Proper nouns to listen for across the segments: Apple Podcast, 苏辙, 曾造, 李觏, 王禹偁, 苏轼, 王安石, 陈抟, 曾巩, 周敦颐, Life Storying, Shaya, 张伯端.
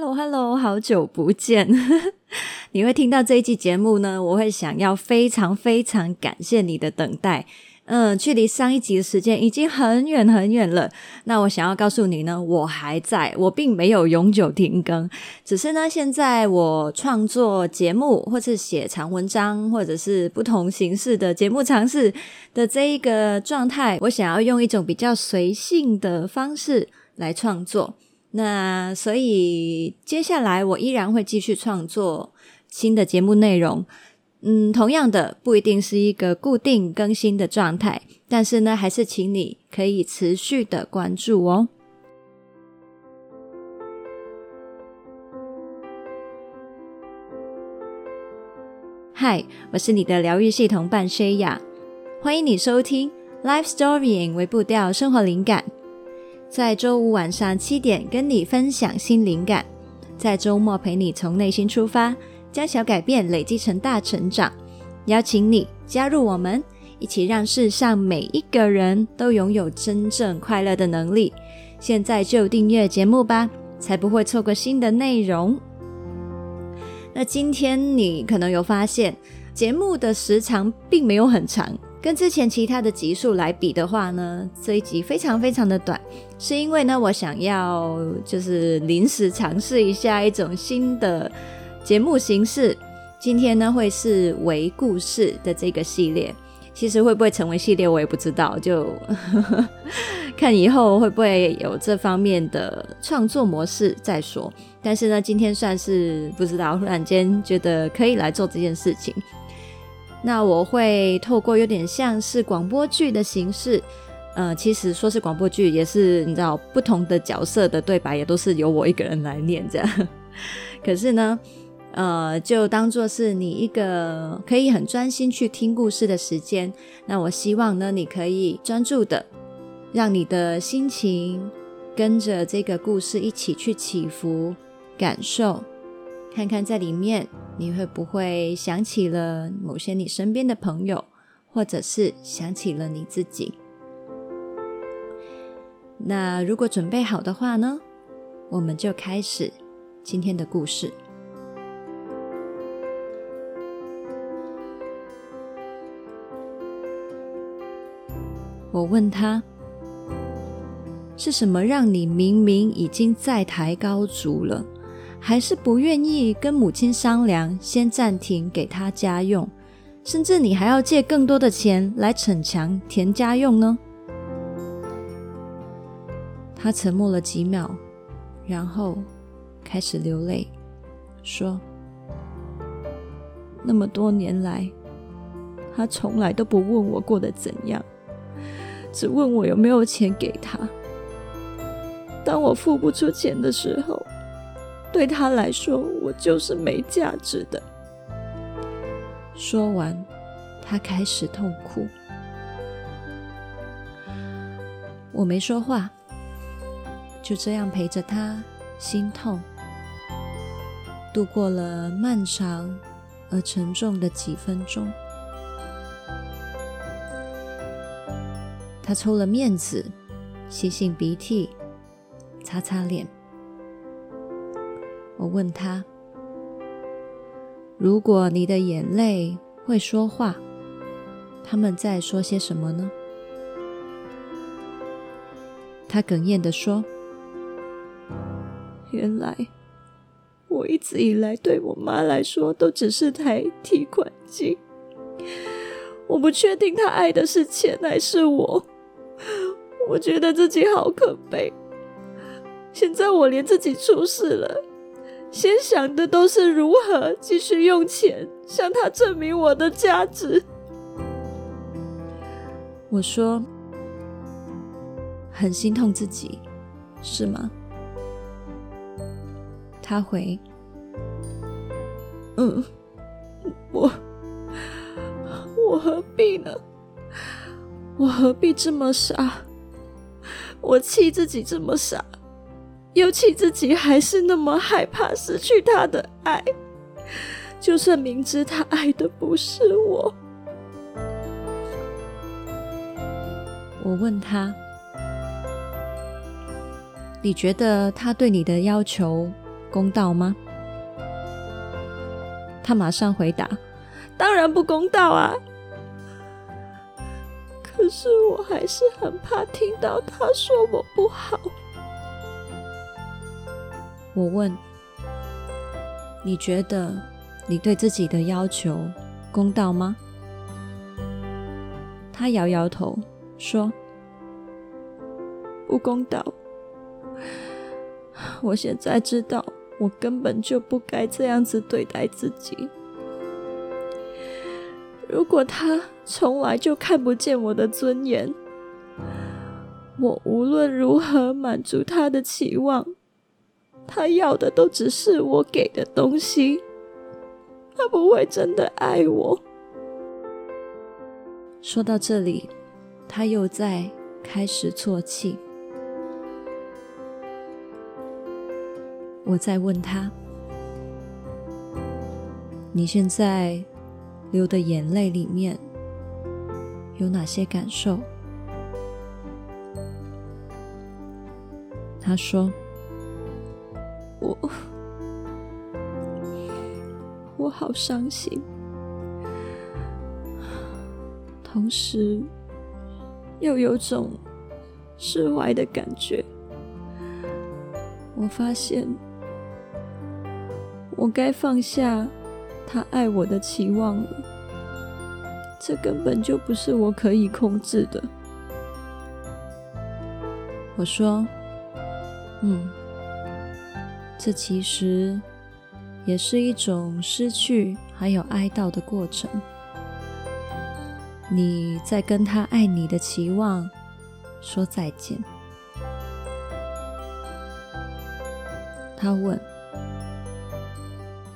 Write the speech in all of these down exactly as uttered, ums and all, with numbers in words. Hello Hello， 好久不见你会听到这一集节目呢，我会想要非常非常感谢你的等待。嗯，距离上一集的时间已经很远很远了。那我想要告诉你呢，我还在，我并没有永久停更，只是呢，现在我创作节目，或是写长文章，或者是不同形式的节目尝试的这一个状态，我想要用一种比较随性的方式来创作。那所以接下来我依然会继续创作新的节目内容。嗯，同样的不一定是一个固定更新的状态，但是呢，还是请你可以持续的关注哦。嗨，我是你的疗愈系同伴 Shaya， 欢迎你收听 Life Storying 为步调生活灵感，在周五晚上七点跟你分享新灵感，在周末陪你从内心出发，将小改变累积成大成长，邀请你加入我们，一起让世上每一个人都拥有真正快乐的能力。现在就订阅节目吧，才不会错过新的内容。那今天你可能有发现，节目的时长并没有很长，跟之前其他的集数来比的话呢，这一集非常非常的短，是因为呢，我想要就是临时尝试一下一种新的节目形式。今天呢会是为故事的这个系列，其实会不会成为系列我也不知道，就看以后会不会有这方面的创作模式再说。但是呢，今天算是不知道忽然间觉得可以来做这件事情。那我会透过有点像是广播剧的形式，呃，其实说是广播剧也是你知道不同的角色的对白也都是由我一个人来念这样可是呢呃，就当作是你一个可以很专心去听故事的时间。那我希望呢，你可以专注的，让你的心情跟着这个故事一起去起伏，感受，看看在里面你会不会想起了某些你身边的朋友，或者是想起了你自己。那如果准备好的话呢，我们就开始今天的故事。我问他，是什么让你明明已经在台高筑了，还是不愿意跟母亲商量先暂停给她家用，甚至你还要借更多的钱来逞强填家用呢？他沉默了几秒，然后开始流泪，说，那么多年来，他从来都不问我过得怎样，只问我有没有钱给他。当我付不出钱的时候，对他来说，我就是没价值的。说完，他开始痛哭。我没说话，就这样陪着他心痛，度过了漫长而沉重的几分钟。他抽了面子，吸吸鼻涕，擦擦脸。我问他，如果你的眼泪会说话，他们在说些什么呢？他哽咽地说，原来我一直以来对我妈来说都只是台提款机，我不确定她爱的是钱还是我，我觉得自己好可悲。现在我连自己出事了，先想的都是如何继续用钱向她证明我的价值。我说，很心痛自己，是吗？他回，嗯，我我何必呢？我何必这么傻？我气自己这么傻，又气自己还是那么害怕失去他的爱，就算明知他爱的不是我。我问他，你觉得他对你的要求公道吗？他马上回答，当然不公道啊，可是我还是很怕听到他说我不好。我问，你觉得你对自己的要求公道吗？他摇摇头说，不公道，我现在知道我根本就不该这样子对待自己。如果他从来就看不见我的尊严，我无论如何满足他的期望，他要的都只是我给的东西，他不会真的爱我。说到这里，他又在开始啜泣。我再问他，你现在流的眼泪里面有哪些感受？他说，我我好伤心，同时又有种释怀的感觉。我发现我该放下他爱我的期望了，这根本就不是我可以控制的。我说，嗯，这其实也是一种失去还有哀悼的过程。你在跟他爱你的期望说再见。他问，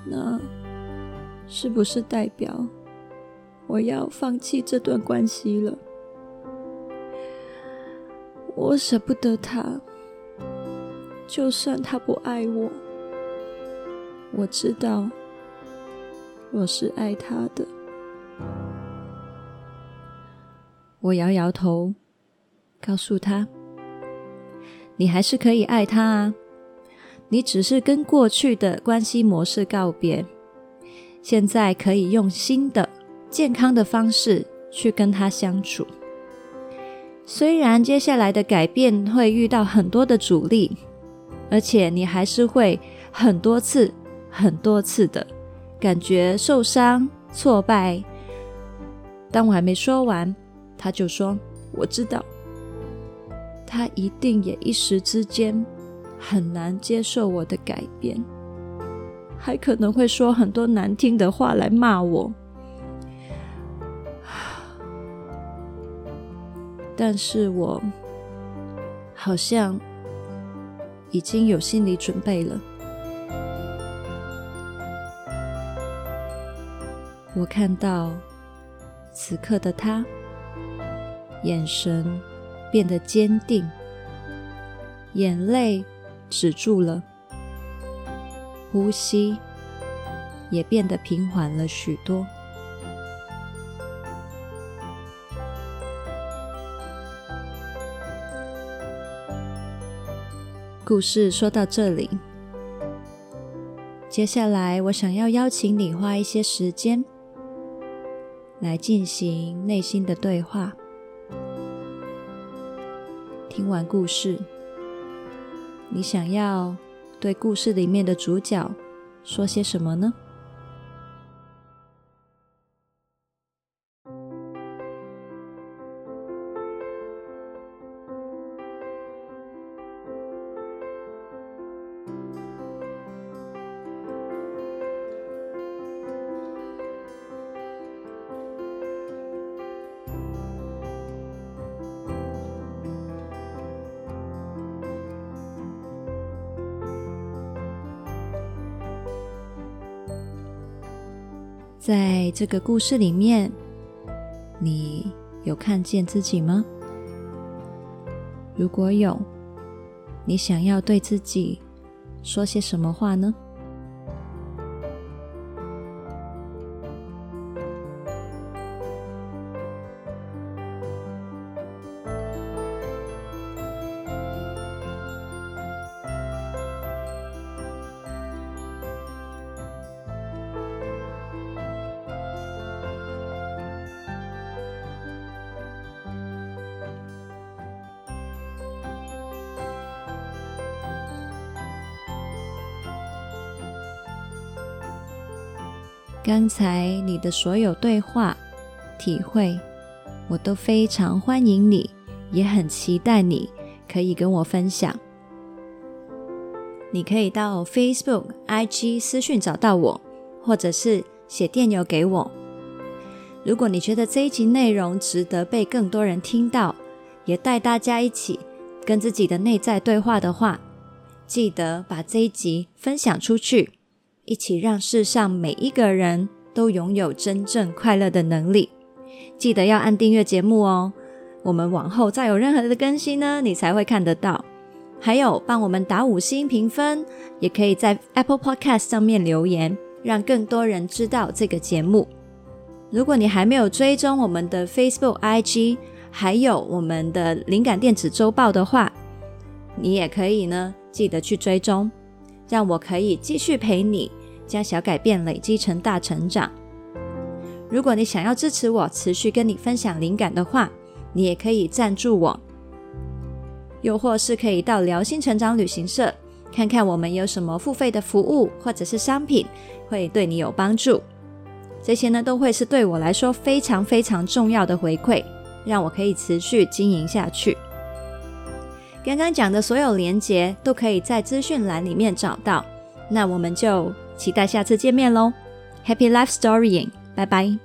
那是不是代表我要放弃这段关系了？我舍不得他，就算他不爱我，我知道我是爱他的。我摇摇头，告诉他，你还是可以爱他啊，你只是跟过去的关系模式告别，现在可以用新的健康的方式去跟他相处。虽然接下来的改变会遇到很多的阻力，而且你还是会很多次很多次的感觉受伤挫败。当我还没说完，他就说，我知道。他一定也一时之间很难接受我的改变，还可能会说很多难听的话来骂我，但是我好像已经有心理准备了。我看到此刻的他眼神变得坚定，眼泪止住了，呼吸也变得平缓了许多。故事说到这里，接下来我想要邀请你花一些时间来进行内心的对话。听完故事，你想要对故事里面的主角说些什么呢？在这个故事里面，你有看见自己吗？如果有，你想要对自己说些什么话呢？刚才你的所有对话、体会，我都非常欢迎你，也很期待你可以跟我分享。你可以到 Facebook、I G 私讯找到我，或者是写电邮给我。如果你觉得这一集内容值得被更多人听到，也带大家一起跟自己的内在对话的话，记得把这一集分享出去，一起让世上每一个人都拥有真正快乐的能力。记得要按订阅节目哦，我们往后再有任何的更新呢，你才会看得到。还有帮我们打五星评分，也可以在 Apple Podcast 上面留言，让更多人知道这个节目。如果你还没有追踪我们的 Facebook、I G， 还有我们的灵感电子周报的话，你也可以呢，记得去追踪，让我可以继续陪你，将小改变累积成大成长。如果你想要支持我，持续跟你分享灵感的话，你也可以赞助我，又或是可以到聊心成长旅行社，看看我们有什么付费的服务或者是商品，会对你有帮助。这些呢，都会是对我来说非常非常重要的回馈，让我可以持续经营下去。刚刚讲的所有连结都可以在资讯栏里面找到，那我们就期待下次见面咯。 Happy Life Storying， 拜拜。